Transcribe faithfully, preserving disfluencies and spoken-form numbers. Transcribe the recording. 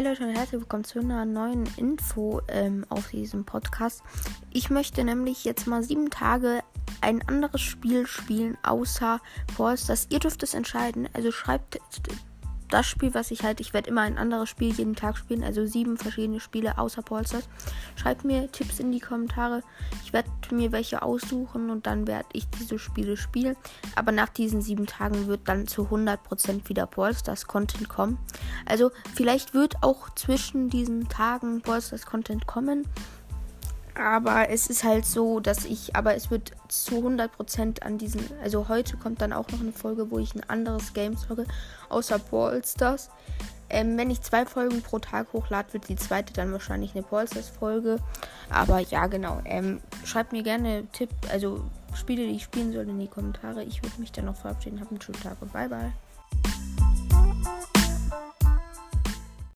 Hi Leute und herzlich willkommen zu einer neuen Info ähm, auf diesem Podcast. Ich möchte nämlich jetzt mal sieben Tage ein anderes Spiel spielen, außer Brawl Stars. Ihr dürft es entscheiden. Also schreibt das Spiel, was ich halt, ich werde immer ein anderes Spiel jeden Tag spielen, also sieben verschiedene Spiele außer Brawl Stars. Schreibt mir Tipps in die Kommentare. Ich werde mir welche aussuchen und dann werde ich diese Spiele spielen. Aber nach diesen sieben Tagen wird dann zu hundert Prozent wieder Brawl Stars Content kommen. Also vielleicht wird auch zwischen diesen Tagen Brawl Stars Content kommen. Aber es ist halt so, dass ich, aber es wird zu hundert Prozent an diesen, also heute kommt dann auch noch eine Folge, wo ich ein anderes Game zocke, außer Brawl Stars. Ähm, wenn ich zwei Folgen pro Tag hochlade, wird die zweite dann wahrscheinlich eine Brawl Stars Folge. Aber ja, genau, ähm, schreibt mir gerne Tipp, also Spiele, die ich spielen soll, in die Kommentare. Ich würde mich dann noch verabschieden, habt einen schönen Tag und bye bye.